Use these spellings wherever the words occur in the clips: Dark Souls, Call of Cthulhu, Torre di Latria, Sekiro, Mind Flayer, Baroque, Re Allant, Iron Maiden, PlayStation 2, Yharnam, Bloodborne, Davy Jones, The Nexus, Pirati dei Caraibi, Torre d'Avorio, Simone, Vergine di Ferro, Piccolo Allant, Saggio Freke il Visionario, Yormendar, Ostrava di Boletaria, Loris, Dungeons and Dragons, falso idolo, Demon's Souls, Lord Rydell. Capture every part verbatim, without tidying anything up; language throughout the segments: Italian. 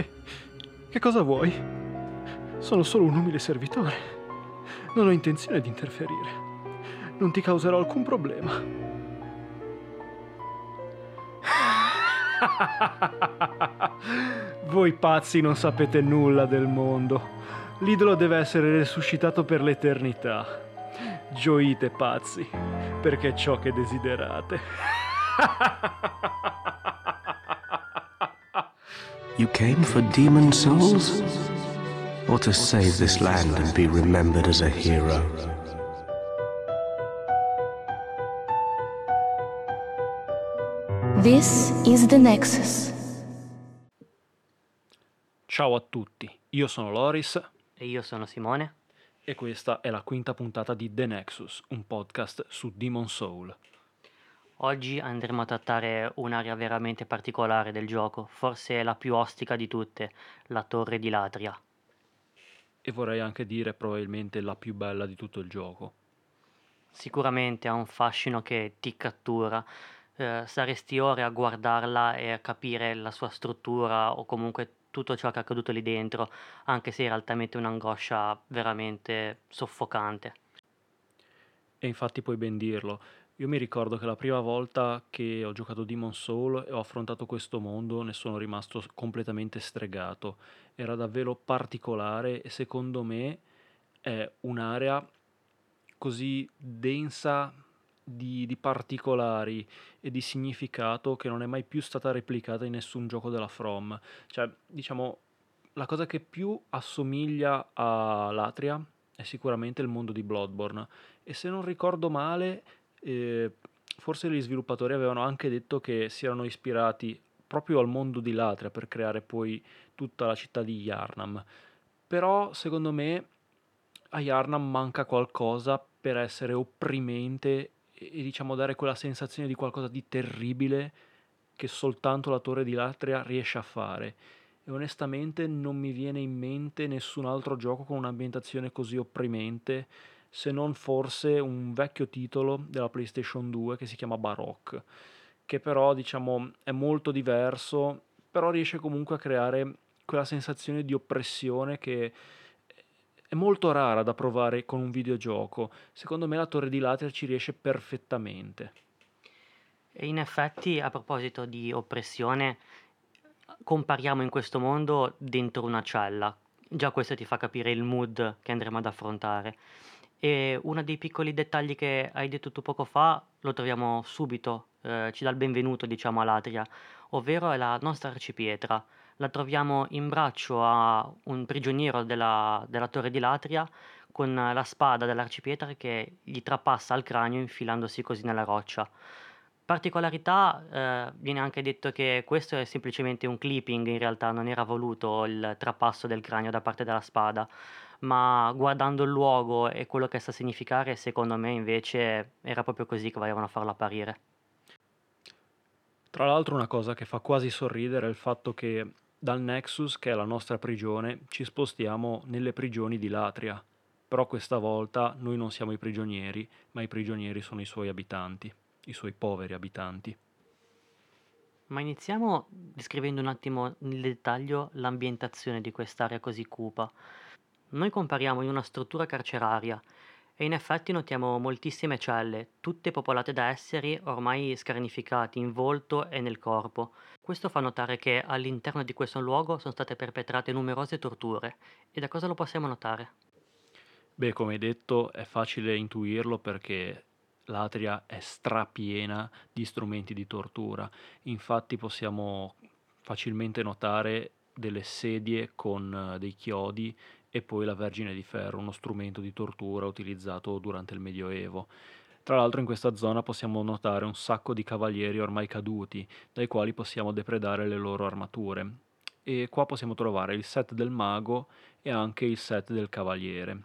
Che, che cosa vuoi? Sono solo un umile servitore. Non ho intenzione di interferire. Non ti causerò alcun problema. Voi pazzi non sapete nulla del mondo. L'idolo deve essere resuscitato per l'eternità. Gioite pazzi, perché è ciò che desiderate. You came for Demon's Souls? Or to save this land and be remembered as a hero? This is The Nexus. Ciao a tutti, io sono Loris. E io sono Simone. E questa è la quinta puntata di The Nexus, un podcast su Demon's Souls. Oggi andremo a trattare un'area veramente particolare del gioco, forse la più ostica di tutte, la Torre di Latria. E vorrei anche dire probabilmente la più bella di tutto il gioco. Sicuramente ha un fascino che ti cattura, eh, saresti ore a guardarla e a capire la sua struttura o comunque tutto ciò che è accaduto lì dentro, anche se era altamente un'angoscia veramente soffocante. E infatti puoi ben dirlo. Io mi ricordo che la prima volta che ho giocato Demon's Souls e ho affrontato questo mondo ne sono rimasto completamente stregato. Era davvero particolare e secondo me è un'area così densa di, di particolari e di significato che non è mai più stata replicata in nessun gioco della From. Cioè, diciamo, la cosa che più assomiglia a Latria è sicuramente il mondo di Bloodborne. E se non ricordo male... Eh, forse gli sviluppatori avevano anche detto che si erano ispirati proprio al mondo di Latria per creare poi tutta la città di Yharnam, però secondo me a Yharnam manca qualcosa per essere opprimente e, e diciamo dare quella sensazione di qualcosa di terribile che soltanto la Torre di Latria riesce a fare, e onestamente non mi viene in mente nessun altro gioco con un'ambientazione così opprimente, se non forse un vecchio titolo della PlayStation due che si chiama Baroque, che però diciamo è molto diverso, però riesce comunque a creare quella sensazione di oppressione che è molto rara da provare con un videogioco. Secondo me la Torre di Latria ci riesce perfettamente. E in effetti, a proposito di oppressione, compariamo in questo mondo dentro una cella. Già questo ti fa capire il mood che andremo ad affrontare. E uno dei piccoli dettagli che hai detto tu poco fa lo troviamo subito, eh, ci dà il benvenuto diciamo a Latria, ovvero è la nostra arcipietra. La troviamo in braccio a un prigioniero della, della Torre di Latria con la spada dell'arcipietra che gli trapassa al cranio infilandosi così nella roccia. Particolarità, eh, viene anche detto che questo è semplicemente un clipping, in realtà non era voluto il trapasso del cranio da parte della spada, ma guardando il luogo e quello che sta a significare, secondo me invece era proprio così che volevano farlo apparire. Tra l'altro una cosa che fa quasi sorridere è il fatto che dal Nexus, che è la nostra prigione, ci spostiamo nelle prigioni di Latria, però questa volta noi non siamo i prigionieri, ma i prigionieri sono i suoi abitanti. I suoi poveri abitanti. Ma iniziamo descrivendo un attimo nel dettaglio l'ambientazione di quest'area così cupa. Noi compariamo in una struttura carceraria e in effetti notiamo moltissime celle, tutte popolate da esseri ormai scarnificati in volto e nel corpo. Questo fa notare che all'interno di questo luogo sono state perpetrate numerose torture. E da cosa lo possiamo notare? Beh, come detto, è facile intuirlo perché Latria è strapiena di strumenti di tortura. Infatti possiamo facilmente notare delle sedie con dei chiodi e poi la Vergine di Ferro, uno strumento di tortura utilizzato durante il Medioevo. Tra l'altro in questa zona possiamo notare un sacco di cavalieri ormai caduti, dai quali possiamo depredare le loro armature. E qua possiamo trovare il set del mago e anche il set del cavaliere.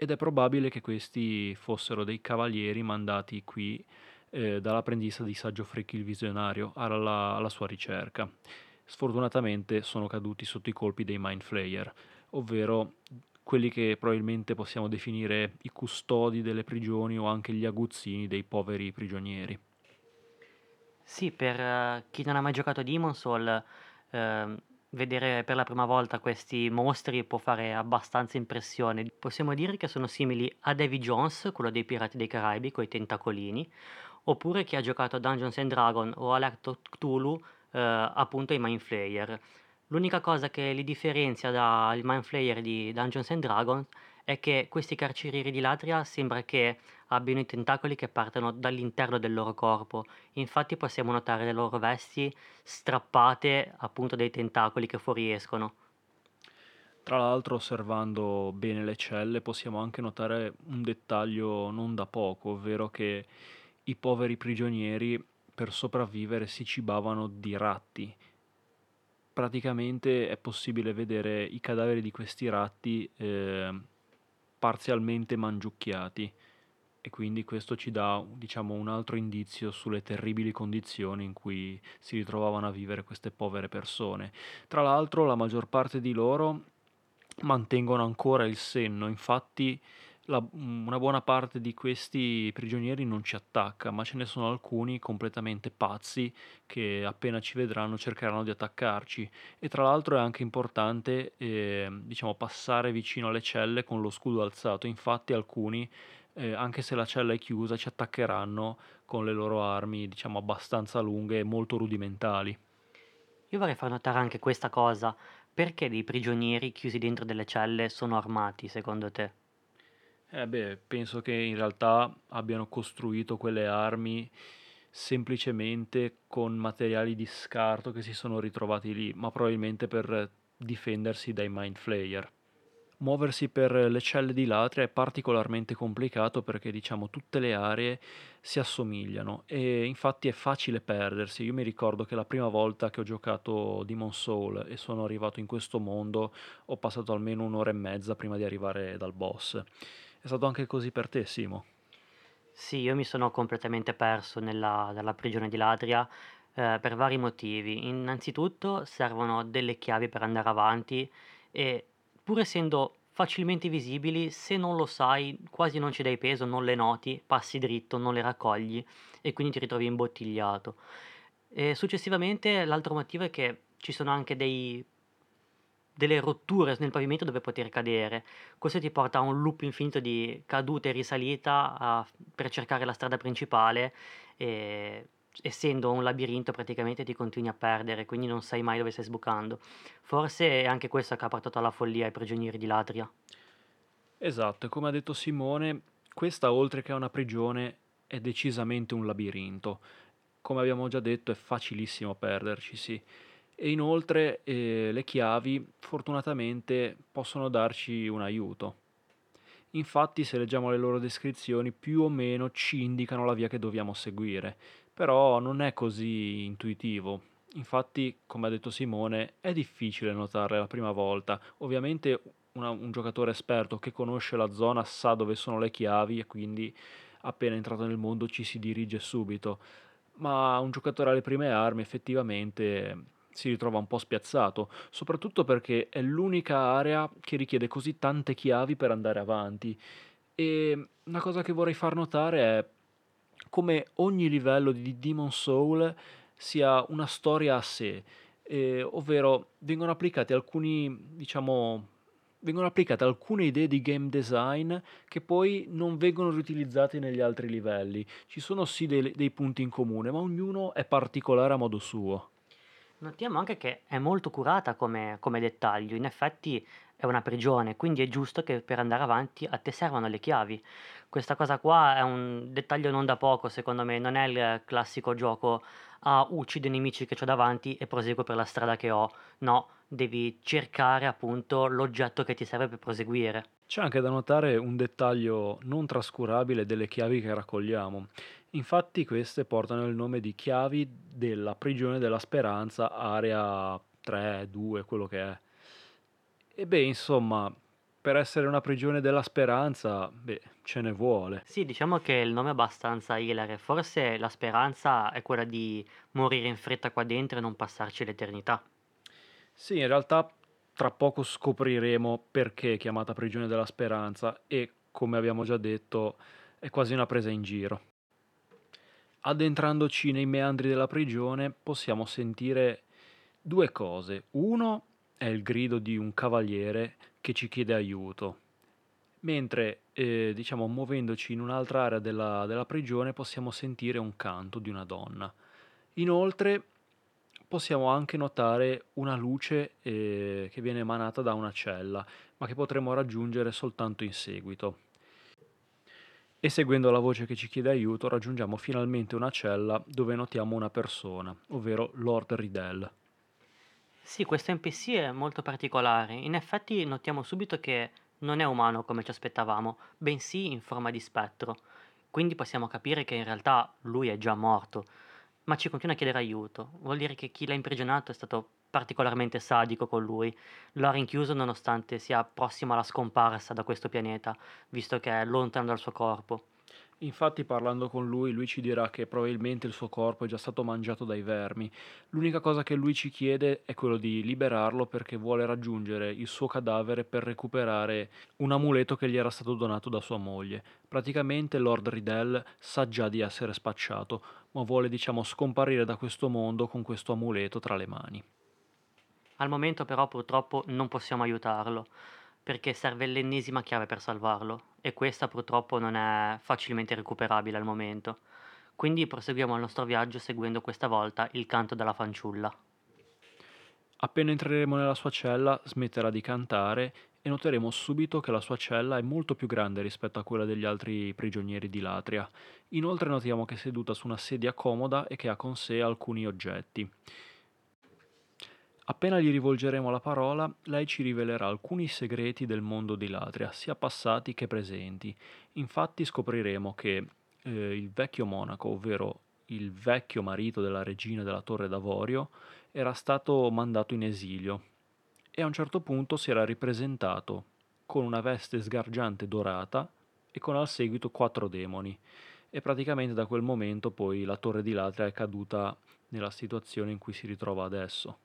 Ed è probabile che questi fossero dei cavalieri mandati qui eh, dall'apprendista di Saggio Freke il Visionario alla, alla sua ricerca. Sfortunatamente sono caduti sotto i colpi dei Mind Flayer, ovvero quelli che probabilmente possiamo definire i custodi delle prigioni o anche gli aguzzini dei poveri prigionieri. Sì, per uh, chi non ha mai giocato a Demon's Souls, uh, Vedere per la prima volta questi mostri può fare abbastanza impressione. Possiamo dire che sono simili a Davy Jones, quello dei Pirati dei Caraibi, coi tentacolini, oppure chi ha giocato a Dungeons and Dragons o a Call of Cthulhu, eh, appunto ai Mind Flayer. L'unica cosa che li differenzia dal Mind Flayer di Dungeons and Dragons è che questi carcerieri di Latria sembra che abbiano i tentacoli che partono dall'interno del loro corpo. Infatti possiamo notare le loro vesti strappate appunto dai tentacoli che fuoriescono. Tra l'altro, osservando bene le celle, possiamo anche notare un dettaglio non da poco, ovvero che i poveri prigionieri per sopravvivere si cibavano di ratti. Praticamente è possibile vedere i cadaveri di questi ratti eh, parzialmente mangiucchiati, e quindi questo ci dà, diciamo, un altro indizio sulle terribili condizioni in cui si ritrovavano a vivere queste povere persone. Tra l'altro, la maggior parte di loro mantengono ancora il senno, infatti la, una buona parte di questi prigionieri non ci attacca, ma ce ne sono alcuni completamente pazzi che appena ci vedranno cercheranno di attaccarci. E tra l'altro è anche importante eh, diciamo passare vicino alle celle con lo scudo alzato, infatti alcuni Eh, anche se la cella è chiusa ci attaccheranno con le loro armi, diciamo, abbastanza lunghe e molto rudimentali. Io vorrei far notare anche questa cosa: perché dei prigionieri chiusi dentro delle celle sono armati, secondo te? Eh beh, penso che in realtà abbiano costruito quelle armi semplicemente con materiali di scarto che si sono ritrovati lì, ma probabilmente per difendersi dai Mind Flayer. Muoversi per le celle di Latria è particolarmente complicato perché, diciamo, tutte le aree si assomigliano e infatti è facile perdersi. Io mi ricordo che la prima volta che ho giocato Demon's Souls e sono arrivato in questo mondo ho passato almeno un'ora e mezza prima di arrivare dal boss. È stato anche così per te, Simo? Sì, io mi sono completamente perso nella, nella prigione di Latria eh, per vari motivi. Innanzitutto servono delle chiavi per andare avanti e, pur essendo facilmente visibili, se non lo sai quasi non ci dai peso, non le noti, passi dritto, non le raccogli e quindi ti ritrovi imbottigliato. E successivamente l'altro motivo è che ci sono anche dei, delle rotture nel pavimento dove poter cadere. Questo ti porta a un loop infinito di cadute e risalita a, per cercare la strada principale e, essendo un labirinto, praticamente ti continui a perdere, quindi non sai mai dove stai sbucando. Forse è anche questo che ha portato alla follia ai prigionieri di Latria. Esatto, e come ha detto Simone, questa oltre che una prigione è decisamente un labirinto. Come abbiamo già detto, è facilissimo perderci, sì. E inoltre eh, le chiavi fortunatamente possono darci un aiuto. Infatti, se leggiamo le loro descrizioni, più o meno ci indicano la via che dobbiamo seguire. Però non è così intuitivo. Infatti, come ha detto Simone, è difficile notarle la prima volta. Ovviamente una, un giocatore esperto che conosce la zona sa dove sono le chiavi e quindi appena entrato nel mondo ci si dirige subito. Ma un giocatore alle prime armi effettivamente si ritrova un po' spiazzato, soprattutto perché è l'unica area che richiede così tante chiavi per andare avanti. E una cosa che vorrei far notare è come ogni livello di Demon's Souls sia una storia a sé, eh, ovvero vengono applicate alcuni, diciamo, vengono applicate alcune idee di game design che poi non vengono riutilizzate negli altri livelli. Ci sono sì dei, dei punti in comune, ma ognuno è particolare a modo suo. Notiamo anche che è molto curata come, come dettaglio. In effetti è una prigione, quindi è giusto che per andare avanti a te servano le chiavi. Questa cosa qua è un dettaglio non da poco, secondo me. Non è il classico gioco a ah, uccido i nemici che ho davanti e proseguo per la strada che ho. No, devi cercare appunto l'oggetto che ti serve per proseguire. C'è anche da notare un dettaglio non trascurabile delle chiavi che raccogliamo. Infatti queste portano il nome di chiavi della prigione della speranza, area tre, due, quello che è. E beh, insomma, per essere una prigione della speranza, beh, ce ne vuole. Sì, diciamo che il nome è abbastanza ilare. Forse la speranza è quella di morire in fretta qua dentro e non passarci l'eternità. Sì, in realtà tra poco scopriremo perché è chiamata prigione della speranza e, come abbiamo già detto, è quasi una presa in giro. Addentrandoci nei meandri della prigione possiamo sentire due cose. Uno è il grido di un cavaliere che ci chiede aiuto, mentre eh, diciamo muovendoci in un'altra area della, della prigione possiamo sentire un canto di una donna. Inoltre possiamo anche notare una luce eh, che viene emanata da una cella, ma che potremo raggiungere soltanto in seguito. E seguendo la voce che ci chiede aiuto raggiungiamo finalmente una cella dove notiamo una persona, ovvero Lord Rydell. Sì, questo N P C è molto particolare. In effetti notiamo subito che non è umano come ci aspettavamo, bensì in forma di spettro. Quindi possiamo capire che in realtà lui è già morto. Ma ci continua a chiedere aiuto. Vuol dire che chi l'ha imprigionato è stato particolarmente sadico con lui. L'ha rinchiuso nonostante sia prossimo alla scomparsa da questo pianeta, visto che è lontano dal suo corpo. Infatti, parlando con lui, lui ci dirà che probabilmente il suo corpo è già stato mangiato dai vermi. L'unica cosa che lui ci chiede è quello di liberarlo, perché vuole raggiungere il suo cadavere per recuperare un amuleto che gli era stato donato da sua moglie. Praticamente Lord Rydell sa già di essere spacciato, ma vuole, diciamo, scomparire da questo mondo con questo amuleto tra le mani. Al momento però purtroppo non possiamo aiutarlo, perché serve l'ennesima chiave per salvarlo, e questa purtroppo non è facilmente recuperabile al momento. Quindi proseguiamo il nostro viaggio seguendo questa volta il canto della fanciulla. Appena entreremo nella sua cella smetterà di cantare e noteremo subito che la sua cella è molto più grande rispetto a quella degli altri prigionieri di Latria. Inoltre notiamo che è seduta su una sedia comoda e che ha con sé alcuni oggetti. Appena gli rivolgeremo la parola, lei ci rivelerà alcuni segreti del mondo di Latria, sia passati che presenti. Infatti scopriremo che eh, il vecchio monaco, ovvero il vecchio marito della regina della Torre d'Avorio, era stato mandato in esilio e a un certo punto si era ripresentato con una veste sgargiante dorata e con al seguito quattro demoni. E praticamente da quel momento poi la Torre di Latria è caduta nella situazione in cui si ritrova adesso.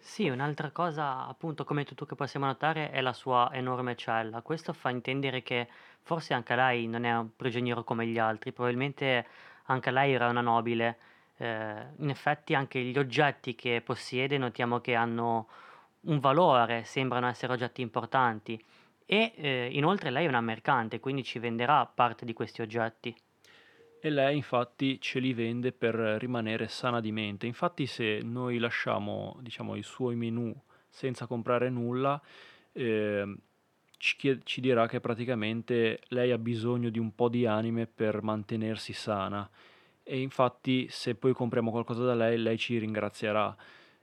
Sì, un'altra cosa, appunto, come tutto che possiamo notare, è la sua enorme cella. Questo fa intendere che forse anche lei non è un prigioniero come gli altri, probabilmente anche lei era una nobile. Eh, in effetti anche gli oggetti che possiede notiamo che hanno un valore, sembrano essere oggetti importanti. E eh, inoltre lei è una mercante, quindi ci venderà parte di questi oggetti. E lei infatti ce li vende per rimanere sana di mente. Infatti se noi lasciamo, diciamo, i suoi menu senza comprare nulla, eh, ci, chied- ci dirà che praticamente lei ha bisogno di un po' di anime per mantenersi sana, e infatti se poi compriamo qualcosa da lei, lei ci ringrazierà.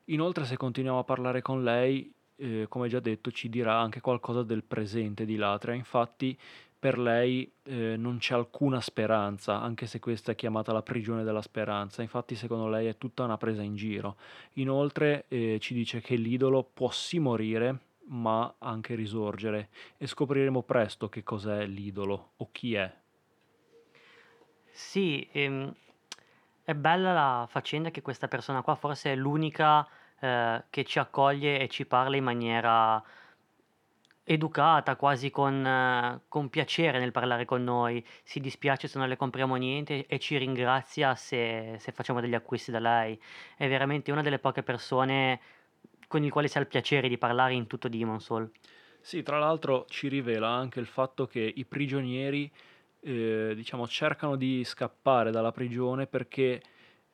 Inoltre se continuiamo a parlare con lei, eh, come già detto, ci dirà anche qualcosa del presente di Latria. Infatti per lei eh, non c'è alcuna speranza, anche se questa è chiamata la prigione della speranza. Infatti secondo lei è tutta una presa in giro. Inoltre eh, ci dice che l'idolo può sì morire, ma anche risorgere, e scopriremo presto che cos'è l'idolo o chi è. Sì, ehm, è bella la faccenda che questa persona qua forse è l'unica eh, che ci accoglie e ci parla in maniera educata, quasi con, con piacere nel parlare con noi. Si dispiace se non le compriamo niente e ci ringrazia se, se facciamo degli acquisti da lei. È veramente una delle poche persone con il quale si ha il piacere di parlare in tutto Demon's Souls. Sì, tra l'altro ci rivela anche il fatto che i prigionieri eh, diciamo cercano di scappare dalla prigione perché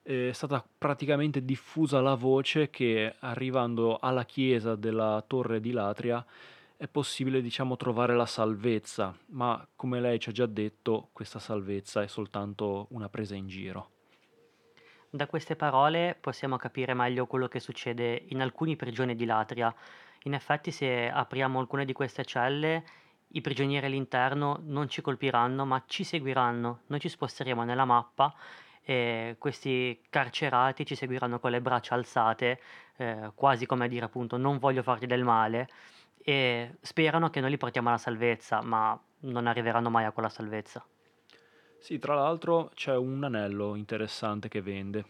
è stata praticamente diffusa la voce che arrivando alla chiesa della Torre di Latria è possibile, diciamo, trovare la salvezza, ma come lei ci ha già detto, questa salvezza è soltanto una presa in giro. Da queste parole possiamo capire meglio quello che succede in alcune prigioni di Latria. In effetti, se apriamo alcune di queste celle, i prigionieri all'interno non ci colpiranno, ma ci seguiranno. Noi ci sposteremo nella mappa e questi carcerati ci seguiranno con le braccia alzate, eh, quasi come a dire, appunto, non voglio farti del male, e sperano che noi li portiamo alla salvezza, ma non arriveranno mai a quella salvezza. Sì, tra l'altro c'è un anello interessante che vende,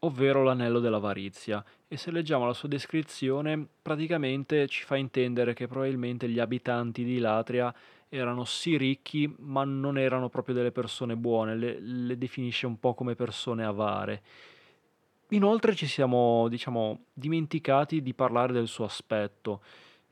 ovvero l'anello dell'avarizia, e se leggiamo la sua descrizione praticamente ci fa intendere che probabilmente gli abitanti di Latria erano sì ricchi, ma non erano proprio delle persone buone. Le, le definisce un po' come persone avare. Inoltre ci siamo, diciamo, dimenticati di parlare del suo aspetto.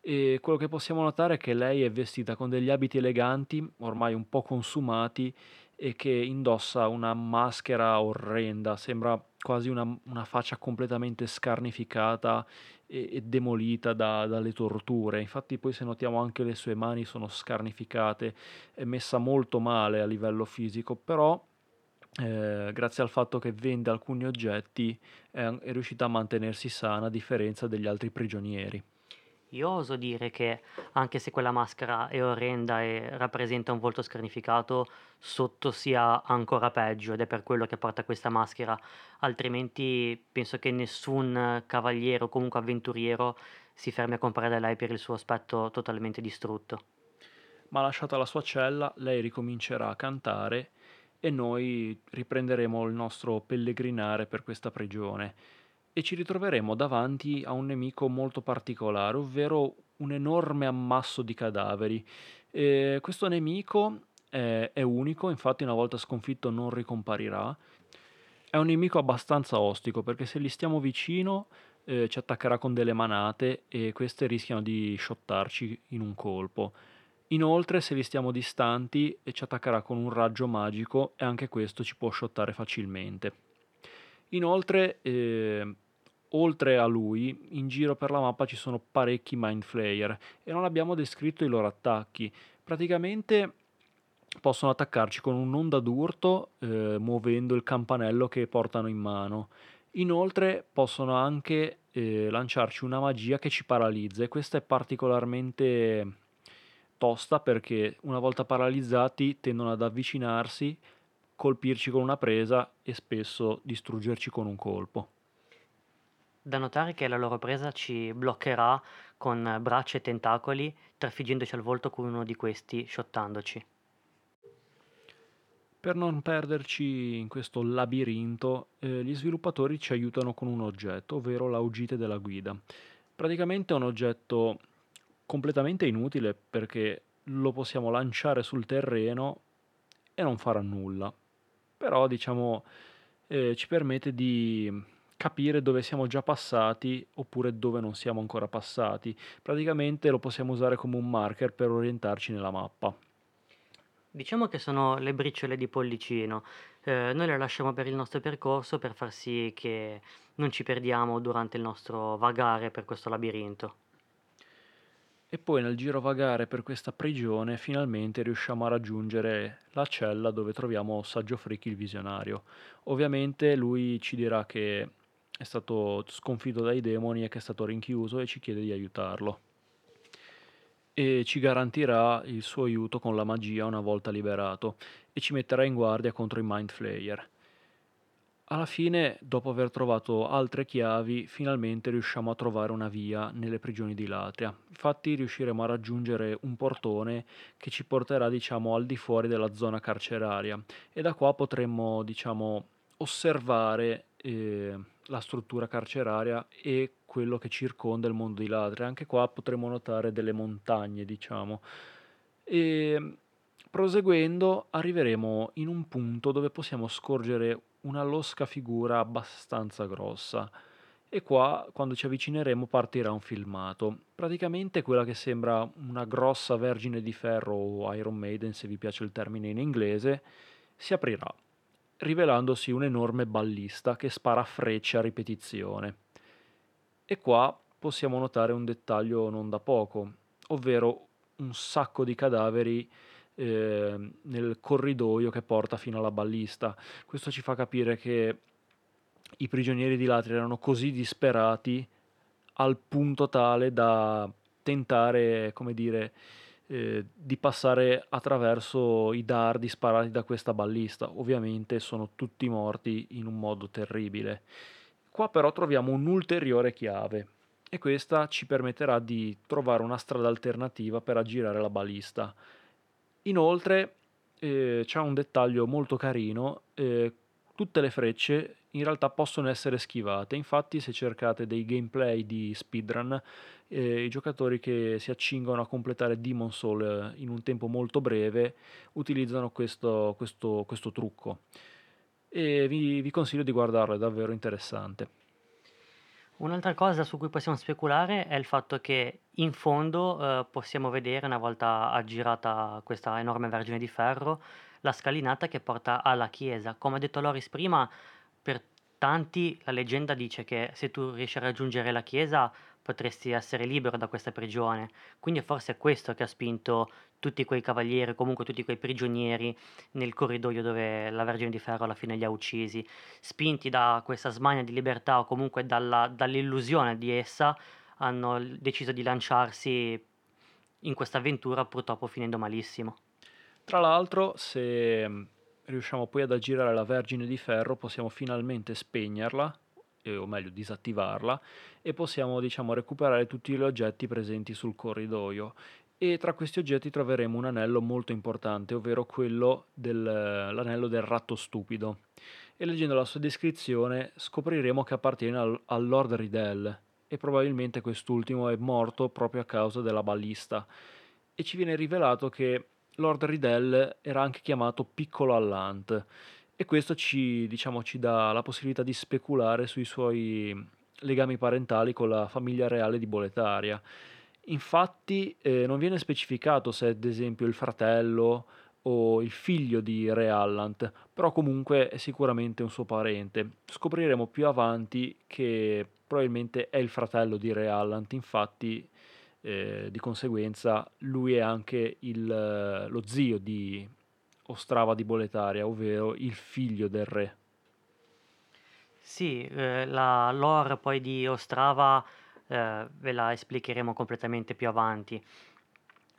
E quello che possiamo notare è che lei è vestita con degli abiti eleganti, ormai un po' consumati, e che indossa una maschera orrenda, sembra quasi una, una faccia completamente scarnificata e, e demolita da, dalle torture. Infatti poi, se notiamo, anche le sue mani sono scarnificate, è messa molto male a livello fisico, però Eh, grazie al fatto che vende alcuni oggetti è, è riuscita a mantenersi sana a differenza degli altri prigionieri. Io oso dire che, anche se quella maschera è orrenda e rappresenta un volto scarnificato, sotto sia ancora peggio, ed è per quello che porta questa maschera. Altrimenti penso che nessun cavaliere o comunque avventuriero si fermi a comprare da lei per il suo aspetto totalmente distrutto. Ma lasciata la sua cella, lei ricomincerà a cantare e noi riprenderemo il nostro pellegrinare per questa prigione e ci ritroveremo davanti a un nemico molto particolare, ovvero un enorme ammasso di cadaveri. E questo nemico è, è unico, infatti una volta sconfitto non ricomparirà. È un nemico abbastanza ostico, perché se gli stiamo vicino eh, ci attaccherà con delle manate e queste rischiano di shottarci in un colpo. Inoltre, se li stiamo distanti, ci attaccherà con un raggio magico e anche questo ci può shottare facilmente. Inoltre, eh, oltre a lui, in giro per la mappa ci sono parecchi Mind Flayer e non abbiamo descritto i loro attacchi. Praticamente possono attaccarci con un'onda d'urto eh, muovendo il campanello che portano in mano. Inoltre possono anche eh, lanciarci una magia che ci paralizza, e questa è particolarmente tosta, perché una volta paralizzati tendono ad avvicinarsi, colpirci con una presa e spesso distruggerci con un colpo. Da notare che la loro presa ci bloccherà con braccia e tentacoli, trafiggendoci al volto con uno di questi, shottandoci. Per non perderci in questo labirinto, eh, gli sviluppatori ci aiutano con un oggetto, ovvero l'Augite della Guida. Praticamente è un oggetto completamente inutile, perché lo possiamo lanciare sul terreno e non farà nulla, però diciamo eh, ci permette di capire dove siamo già passati oppure dove non siamo ancora passati. Praticamente lo possiamo usare come un marker per orientarci nella mappa. Diciamo che sono le briciole di pollicino, eh, noi le lasciamo per il nostro percorso per far sì che non ci perdiamo durante il nostro vagare per questo labirinto. E poi nel girovagare per questa prigione finalmente riusciamo a raggiungere la cella dove troviamo Saggio Freke il Visionario. Ovviamente lui ci dirà che è stato sconfitto dai demoni e che è stato rinchiuso e ci chiede di aiutarlo. E ci garantirà il suo aiuto con la magia una volta liberato e ci metterà in guardia contro i Mind Flayer. Alla fine, dopo aver trovato altre chiavi, finalmente riusciamo a trovare una via nelle prigioni di Latria. Infatti riusciremo a raggiungere un portone che ci porterà, diciamo, al di fuori della zona carceraria, e da qua potremmo, diciamo, osservare eh, la struttura carceraria e quello che circonda il mondo di Latria. Anche qua potremo notare delle montagne, diciamo. E proseguendo arriveremo in un punto dove possiamo scorgere una losca figura abbastanza grossa, e qua, quando ci avvicineremo, partirà un filmato. Praticamente quella che sembra una grossa Vergine di Ferro, o Iron Maiden se vi piace il termine in inglese, si aprirà, rivelandosi un'enorme ballista che spara frecce a ripetizione. E qua possiamo notare un dettaglio non da poco, ovvero un sacco di cadaveri Eh, nel corridoio che porta fino alla ballista. Questo ci fa capire che i prigionieri di Latria erano così disperati al punto tale da tentare, come dire, eh, di passare attraverso i dardi sparati da questa ballista. Ovviamente sono tutti morti in un modo terribile. Qua però troviamo un'ulteriore chiave, e questa ci permetterà di trovare una strada alternativa per aggirare la ballista. Inoltre eh, c'è un dettaglio molto carino, eh, tutte le frecce in realtà possono essere schivate. Infatti, se cercate dei gameplay di speedrun, eh, i giocatori che si accingono a completare Demon's Souls in un tempo molto breve utilizzano questo, questo, questo trucco. e vi, vi consiglio di guardarlo, è davvero interessante. Un'altra cosa su cui possiamo speculare è il fatto che in fondo eh, possiamo vedere, una volta aggirata questa enorme Vergine di Ferro, la scalinata che porta alla chiesa. Come ha detto Loris prima, per tanti la leggenda dice che se tu riesci a raggiungere la chiesa potresti essere libero da questa prigione, quindi forse è questo che ha spinto tutti quei cavalieri, comunque tutti quei prigionieri nel corridoio dove la Vergine di Ferro alla fine li ha uccisi, spinti da questa smania di libertà o comunque dalla, dall'illusione di essa, hanno deciso di lanciarsi in questa avventura, purtroppo finendo malissimo. Tra l'altro, se riusciamo poi ad aggirare la Vergine di Ferro, possiamo finalmente spegnerla, o meglio disattivarla, e possiamo, diciamo, recuperare tutti gli oggetti presenti sul corridoio, e tra questi oggetti troveremo un anello molto importante, ovvero quello del, l'anello del ratto stupido, e leggendo la sua descrizione scopriremo che appartiene al, al Lord Rydell, e probabilmente quest'ultimo è morto proprio a causa della balista, e ci viene rivelato che Lord Rydell era anche chiamato Piccolo Allant, e questo ci, diciamo, ci dà la possibilità di speculare sui suoi legami parentali con la famiglia reale di Boletaria. Infatti eh, non viene specificato se ad esempio il fratello o il figlio di Re Allant, però comunque è sicuramente un suo parente. Scopriremo più avanti che probabilmente è il fratello di Re Allant, infatti eh, di conseguenza lui è anche il, lo zio di Ostrava di Boletaria, ovvero il figlio del re. Sì, eh, la lore poi di Ostrava eh, ve la esplicheremo completamente più avanti.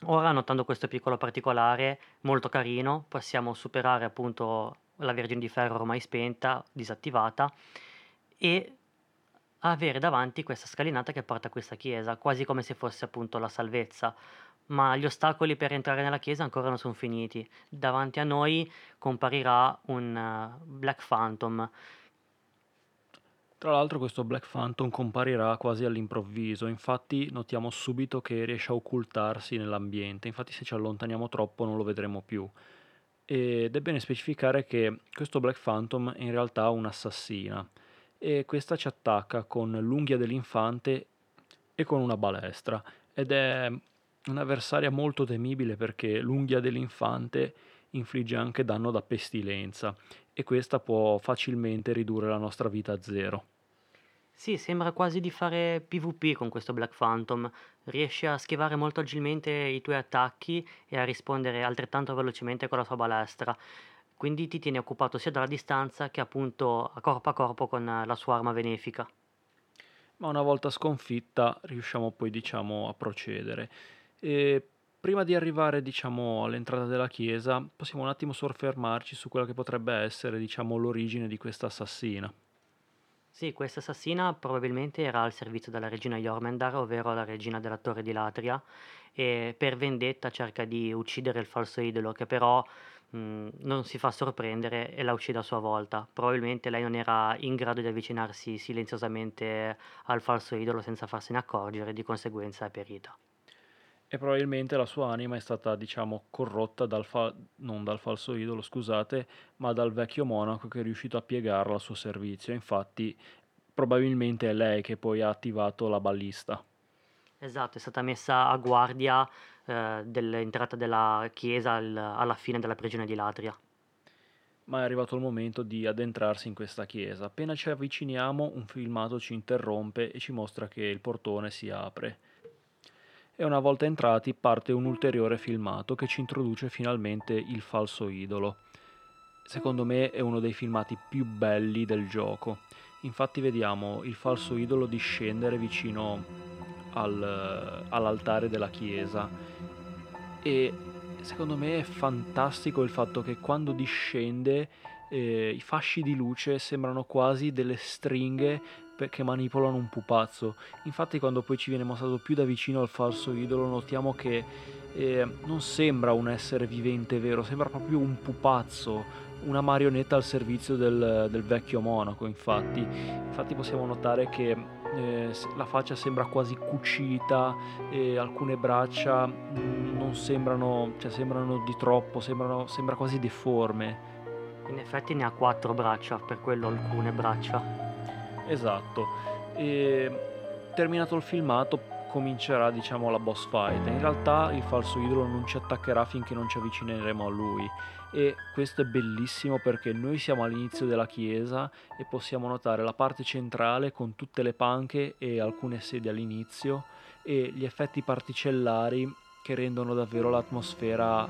Ora, notando questo piccolo particolare molto carino, possiamo superare appunto la Vergine di Ferro ormai spenta, disattivata, e avere davanti questa scalinata che porta a questa chiesa, quasi come se fosse appunto la salvezza. Ma gli ostacoli per entrare nella chiesa ancora non sono finiti. Davanti a noi comparirà un Black Phantom. Tra l'altro questo Black Phantom comparirà quasi all'improvviso, infatti notiamo subito che riesce a occultarsi nell'ambiente, infatti se ci allontaniamo troppo non lo vedremo più. Ed è bene specificare che questo Black Phantom è in realtà un'assassina, e questa ci attacca con l'unghia dell'infante e con una balestra, ed è un'avversaria molto temibile perché l'unghia dell'infante infligge anche danno da pestilenza, e questa può facilmente ridurre la nostra vita a zero. Sì, sembra quasi di fare PvP con questo Black Phantom, riesce a schivare molto agilmente i tuoi attacchi e a rispondere altrettanto velocemente con la sua balestra, quindi ti tiene occupato sia dalla distanza che appunto a corpo a corpo con la sua arma benefica. Ma una volta sconfitta riusciamo poi, diciamo, a procedere. E prima di arrivare, diciamo, all'entrata della chiesa, possiamo un attimo soffermarci su quella che potrebbe essere, diciamo, l'origine di questa assassina. Sì, questa assassina probabilmente era al servizio della regina Yormendar, ovvero la regina della Torre di Latria, e per vendetta cerca di uccidere il falso idolo, che però mh, non si fa sorprendere e la uccide a sua volta. Probabilmente lei non era in grado di avvicinarsi silenziosamente al falso idolo senza farsene accorgere, di conseguenza è perita. E probabilmente la sua anima è stata, diciamo, corrotta dal fa- non dal falso idolo, scusate, ma dal vecchio monaco che è riuscito a piegarla al suo servizio. Infatti, probabilmente è lei che poi ha attivato la ballista. Esatto, è stata messa a guardia eh, dell'entrata della chiesa al, alla fine della prigione di Latria. Ma è arrivato il momento di addentrarsi in questa chiesa. Appena ci avviciniamo, un filmato ci interrompe e ci mostra che il portone si apre. E una volta entrati parte un ulteriore filmato che ci introduce finalmente il falso idolo. Secondo me è uno dei filmati più belli del gioco. Infatti vediamo il falso idolo discendere vicino al, all'altare della chiesa, e secondo me è fantastico il fatto che quando discende eh, i fasci di luce sembrano quasi delle stringhe che manipolano un pupazzo. Infatti quando poi ci viene mostrato più da vicino il falso idolo notiamo che eh, non sembra un essere vivente vero, sembra proprio un pupazzo, una marionetta al servizio del, del vecchio monaco. Infatti infatti possiamo notare che eh, la faccia sembra quasi cucita, eh, alcune braccia non sembrano, cioè sembrano di troppo, sembrano, sembra quasi deforme. In effetti ne ha quattro braccia, per quello alcune braccia. Esatto. E terminato il filmato comincerà, diciamo, la boss fight. In realtà il falso idolo non ci attaccherà finché non ci avvicineremo a lui, e questo è bellissimo perché noi siamo all'inizio della chiesa e possiamo notare la parte centrale con tutte le panche e alcune sedie all'inizio e gli effetti particellari che rendono davvero l'atmosfera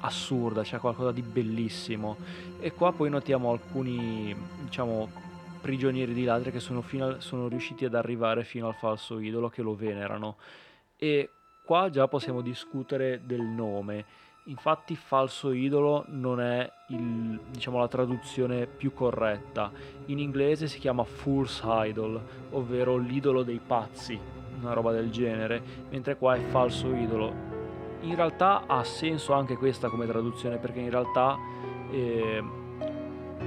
assurda, c'è cioè qualcosa di bellissimo. E qua poi notiamo alcuni, diciamo, prigionieri di Latria che sono, fino al, sono riusciti ad arrivare fino al falso idolo, che lo venerano, e qua già possiamo discutere del nome. Infatti falso idolo non è il, diciamo, la traduzione più corretta. In inglese si chiama Fool's Idol, ovvero l'idolo dei pazzi, una roba del genere, mentre qua è falso idolo. In realtà ha senso anche questa come traduzione, perché in realtà eh,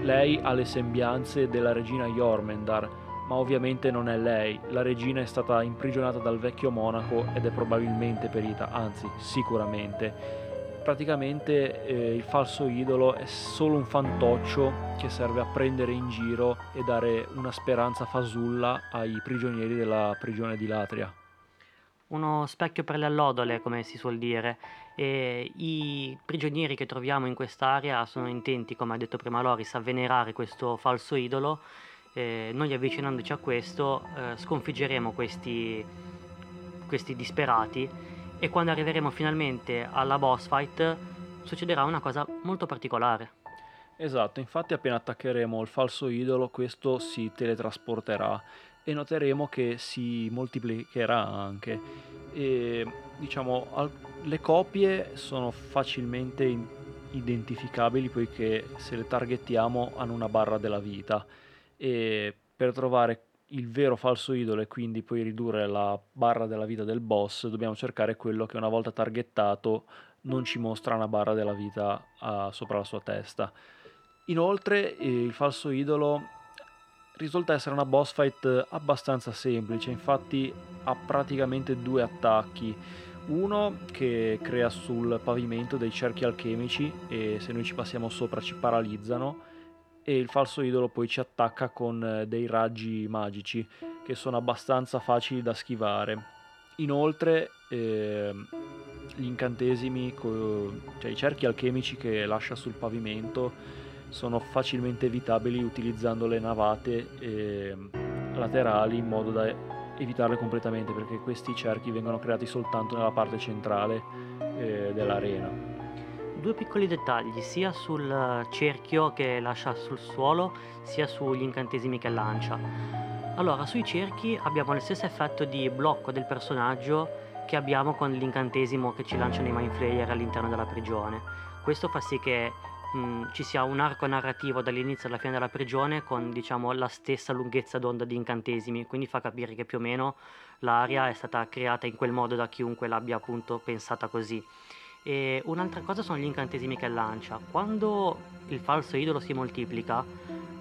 lei ha le sembianze della regina Yormendar, ma ovviamente non è lei. La regina è stata imprigionata dal vecchio monaco ed è probabilmente perita, anzi sicuramente. Praticamente eh, il falso idolo è solo un fantoccio che serve a prendere in giro e dare una speranza fasulla ai prigionieri della prigione di Latria. Uno specchio per le allodole, come si suol dire, e i prigionieri che troviamo in quest'area sono intenti, come ha detto prima Loris, a venerare questo falso idolo. Eh, noi avvicinandoci a questo eh, sconfiggeremo questi, questi disperati, e quando arriveremo finalmente alla boss fight succederà una cosa molto particolare. Esatto, infatti appena attaccheremo il falso idolo questo si teletrasporterà e noteremo che si moltiplicherà anche, e diciamo al- le copie sono facilmente in- identificabili, poiché se le targettiamo hanno una barra della vita, e per trovare il vero falso idolo e quindi poi ridurre la barra della vita del boss dobbiamo cercare quello che una volta targettato non ci mostra una barra della vita a- sopra la sua testa. Inoltre eh, il falso idolo risulta essere una boss fight abbastanza semplice, infatti ha praticamente due attacchi. Uno che crea sul pavimento dei cerchi alchemici e se noi ci passiamo sopra ci paralizzano, e il falso idolo poi ci attacca con dei raggi magici che sono abbastanza facili da schivare. Inoltre eh, gli incantesimi, cioè i cerchi alchemici che lascia sul pavimento, sono facilmente evitabili utilizzando le navate eh, laterali in modo da evitarle completamente, perché questi cerchi vengono creati soltanto nella parte centrale eh, dell'arena. Due piccoli dettagli, sia sul cerchio che lascia sul suolo, sia sugli incantesimi che lancia. Allora, sui cerchi abbiamo lo stesso effetto di blocco del personaggio che abbiamo con l'incantesimo che ci lanciano i Mind Flayer all'interno della prigione. Questo fa sì che Mm, ci sia un arco narrativo dall'inizio alla fine della prigione con, diciamo, la stessa lunghezza d'onda di incantesimi, quindi fa capire che più o meno l'area è stata creata in quel modo da chiunque l'abbia appunto pensata così. E un'altra cosa sono gli incantesimi che lancia. Quando il falso idolo si moltiplica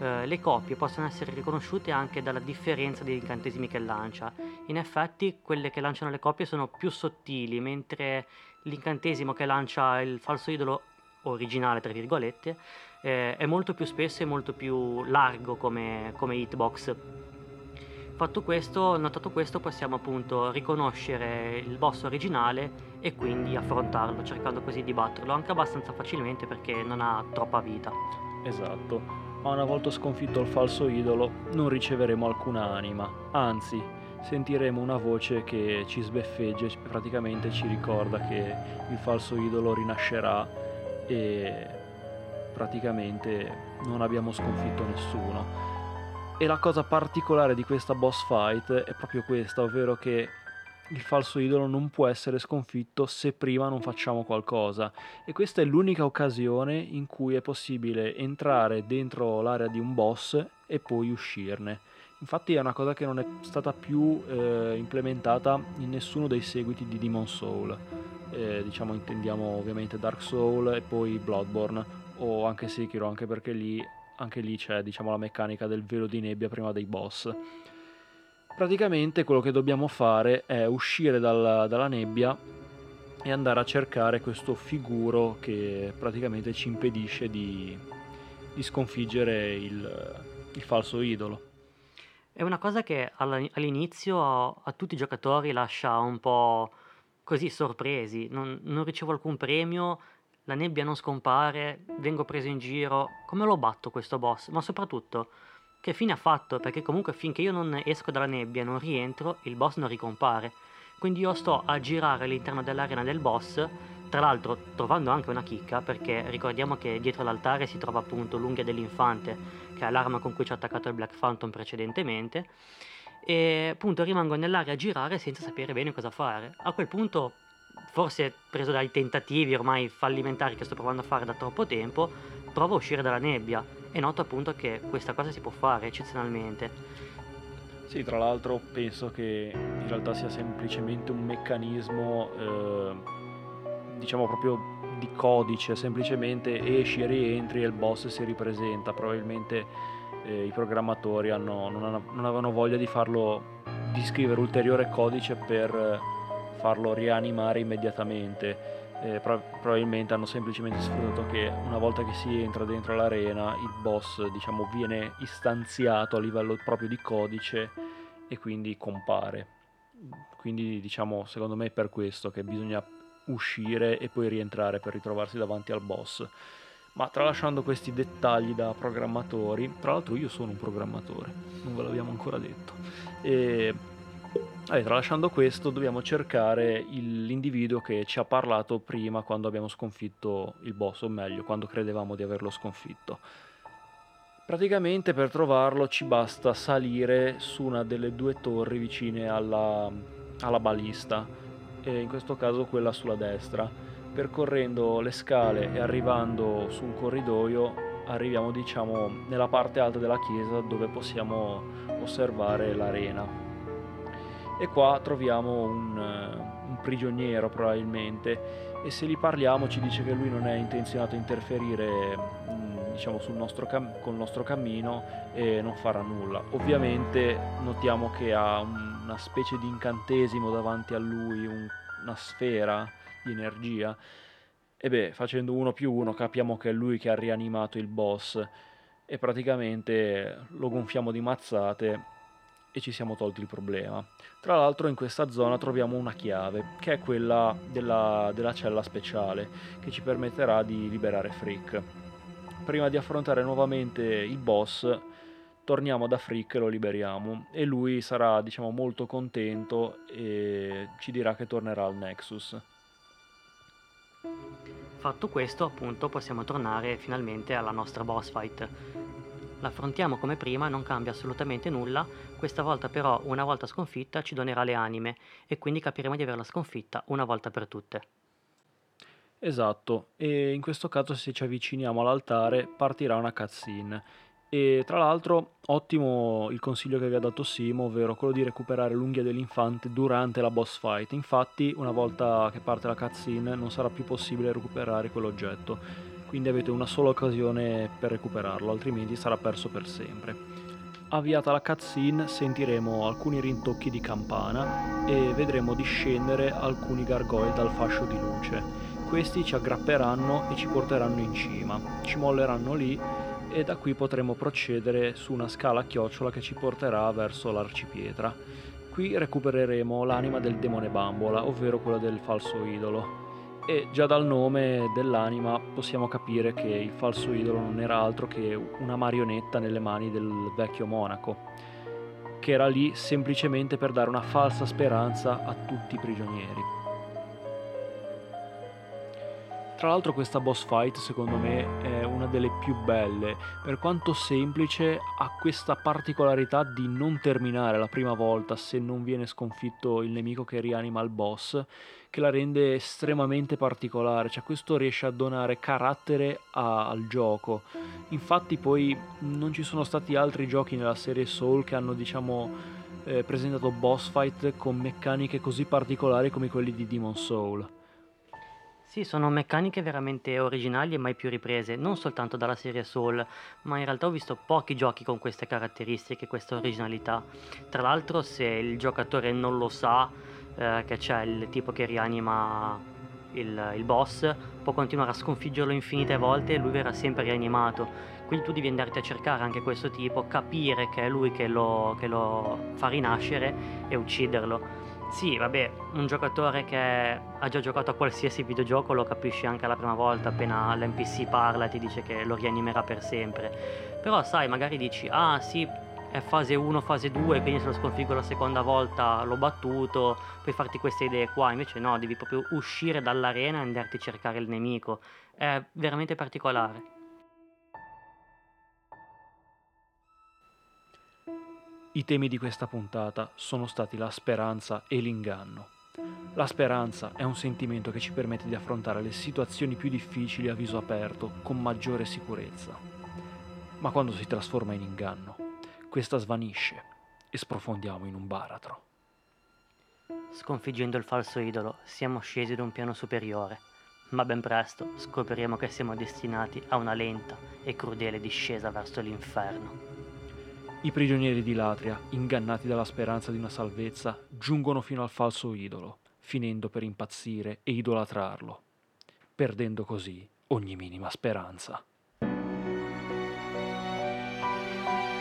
eh, le copie possono essere riconosciute anche dalla differenza degli incantesimi che lancia. In effetti quelle che lanciano le copie sono più sottili, mentre l'incantesimo che lancia il falso idolo originale, tra virgolette, eh, è molto più spesso e molto più largo come, come hitbox. Fatto questo, notato questo, possiamo appunto riconoscere il boss originale e quindi affrontarlo, cercando così di batterlo anche abbastanza facilmente perché non ha troppa vita. Esatto, ma una volta sconfitto il falso idolo non riceveremo alcuna anima, anzi sentiremo una voce che ci sbeffeggia, praticamente ci ricorda che il falso idolo rinascerà e praticamente non abbiamo sconfitto nessuno. E la cosa particolare di questa boss fight è proprio questa, ovvero che il falso idolo non può essere sconfitto se prima non facciamo qualcosa, e questa è l'unica occasione in cui è possibile entrare dentro l'area di un boss e poi uscirne. Infatti è una cosa che non è stata più eh, implementata in nessuno dei seguiti di Demon's Souls. Eh, diciamo intendiamo ovviamente Dark Souls e poi Bloodborne o anche Sekiro, anche perché lì, anche lì c'è, diciamo, la meccanica del velo di nebbia prima dei boss. Praticamente quello che dobbiamo fare è uscire dalla, dalla nebbia e andare a cercare questo figuro che praticamente ci impedisce di, di sconfiggere il, il falso idolo. È una cosa che all'inizio a tutti i giocatori lascia un po' così sorpresi. Non, non ricevo alcun premio, la nebbia non scompare, vengo preso in giro. Come lo batto questo boss? Ma soprattutto, che fine ha fatto? Perché comunque finché io non esco dalla nebbia, non rientro, il boss non ricompare. Quindi io sto a girare all'interno dell'arena del boss, tra l'altro trovando anche una chicca, perché ricordiamo che dietro l'altare si trova appunto l'unghia dell'infante, che è l'arma con cui ci ha attaccato il Black Phantom precedentemente, e appunto rimango nell'area a girare senza sapere bene cosa fare. A quel punto, forse preso dai tentativi ormai fallimentari che sto provando a fare da troppo tempo, provo a uscire dalla nebbia e noto appunto che questa cosa si può fare eccezionalmente. Sì, tra l'altro penso che in realtà sia semplicemente un meccanismo eh, diciamo proprio di codice, semplicemente esci e rientri e il boss si ripresenta. Probabilmente eh, i programmatori hanno, non, hanno, non avevano voglia di farlo, di scrivere ulteriore codice per farlo rianimare immediatamente. Eh, pro- probabilmente hanno semplicemente sfruttato che una volta che si entra dentro l'arena il boss, diciamo, viene istanziato a livello proprio di codice e quindi compare. Quindi, diciamo, secondo me è per questo che bisogna uscire e poi rientrare per ritrovarsi davanti al boss. Ma tralasciando questi dettagli da programmatori, tra l'altro io sono un programmatore, non ve l'abbiamo ancora detto, e Allora, tralasciando questo, dobbiamo cercare il, l'individuo che ci ha parlato prima quando abbiamo sconfitto il boss, o meglio, quando credevamo di averlo sconfitto. Praticamente per trovarlo ci basta salire su una delle due torri vicine alla, alla balista, e in questo caso quella sulla destra. Percorrendo le scale e arrivando su un corridoio, arriviamo, diciamo, nella parte alta della chiesa dove possiamo osservare l'arena. E qua troviamo un, un prigioniero probabilmente, e se gli parliamo ci dice che lui non è intenzionato a interferire, diciamo, sul nostro cam- col nostro cammino, e non farà nulla. Ovviamente notiamo che ha un, una specie di incantesimo davanti a lui, un, una sfera di energia, e beh, facendo uno più uno capiamo che è lui che ha rianimato il boss, e praticamente lo gonfiamo di mazzate e ci siamo tolti il problema. Tra l'altro in questa zona troviamo una chiave, che è quella della, della cella speciale, che ci permetterà di liberare Freke. Prima di affrontare nuovamente il boss, torniamo da Freke e lo liberiamo, e lui sarà, diciamo, molto contento e ci dirà che tornerà al Nexus. Fatto questo, appunto, possiamo tornare finalmente alla nostra boss fight. L'affrontiamo come prima, non cambia assolutamente nulla, questa volta però, una volta sconfitta, ci donerà le anime e quindi capiremo di averla sconfitta una volta per tutte. Esatto, e in questo caso se ci avviciniamo all'altare partirà una cutscene, e tra l'altro ottimo il consiglio che vi ha dato Simo, ovvero quello di recuperare l'unghia dell'infante durante la boss fight. Infatti una volta che parte la cutscene non sarà più possibile recuperare quell'oggetto, quindi avete una sola occasione per recuperarlo, altrimenti sarà perso per sempre. Avviata la cutscene sentiremo alcuni rintocchi di campana e vedremo discendere alcuni gargoyle dal fascio di luce. Questi ci aggrapperanno e ci porteranno in cima, ci molleranno lì e da qui potremo procedere su una scala a chiocciola che ci porterà verso l'arcipietra. Qui recupereremo l'anima del demone bambola, ovvero quella del falso idolo. E già dal nome dell'anima possiamo capire che il falso idolo non era altro che una marionetta nelle mani del vecchio monaco, che era lì semplicemente per dare una falsa speranza a tutti i prigionieri. Tra l'altro questa boss fight secondo me è una delle più belle, per quanto semplice ha questa particolarità di non terminare la prima volta se non viene sconfitto il nemico che rianima il boss, che la rende estremamente particolare, cioè questo riesce a donare carattere a, al gioco. Infatti poi non ci sono stati altri giochi nella serie Soul che hanno, diciamo, eh, presentato boss fight con meccaniche così particolari come quelli di Demon's Souls. Sì, sono meccaniche veramente originali e mai più riprese, non soltanto dalla serie Soul, ma in realtà ho visto pochi giochi con queste caratteristiche, questa originalità. Tra l'altro, se il giocatore non lo sa eh, che c'è il tipo che rianima il, il boss, può continuare a sconfiggerlo infinite volte e lui verrà sempre rianimato. Quindi tu devi andarti a cercare anche questo tipo, capire che è lui che lo, che lo fa rinascere e ucciderlo. Sì, vabbè, un giocatore che ha già giocato a qualsiasi videogioco lo capisci anche la prima volta, appena l'N P C parla e ti dice che lo rianimerà per sempre. Però sai, magari dici, ah sì, è fase uno, fase due, quindi se lo sconfiggo la seconda volta l'ho battuto, puoi farti queste idee qua. Invece no, devi proprio uscire dall'arena e andarti a cercare il nemico. È veramente particolare. I temi di questa puntata sono stati la speranza e l'inganno. La speranza è un sentimento che ci permette di affrontare le situazioni più difficili a viso aperto con maggiore sicurezza. Ma quando si trasforma in inganno, questa svanisce e sprofondiamo in un baratro. Sconfiggendo il falso idolo, siamo scesi ad un piano superiore, ma ben presto scopriremo che siamo destinati a una lenta e crudele discesa verso l'inferno. I prigionieri di Latria, ingannati dalla speranza di una salvezza, giungono fino al falso idolo, finendo per impazzire e idolatrarlo, perdendo così ogni minima speranza.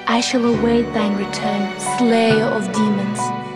I shall await thine return, slayer of demons.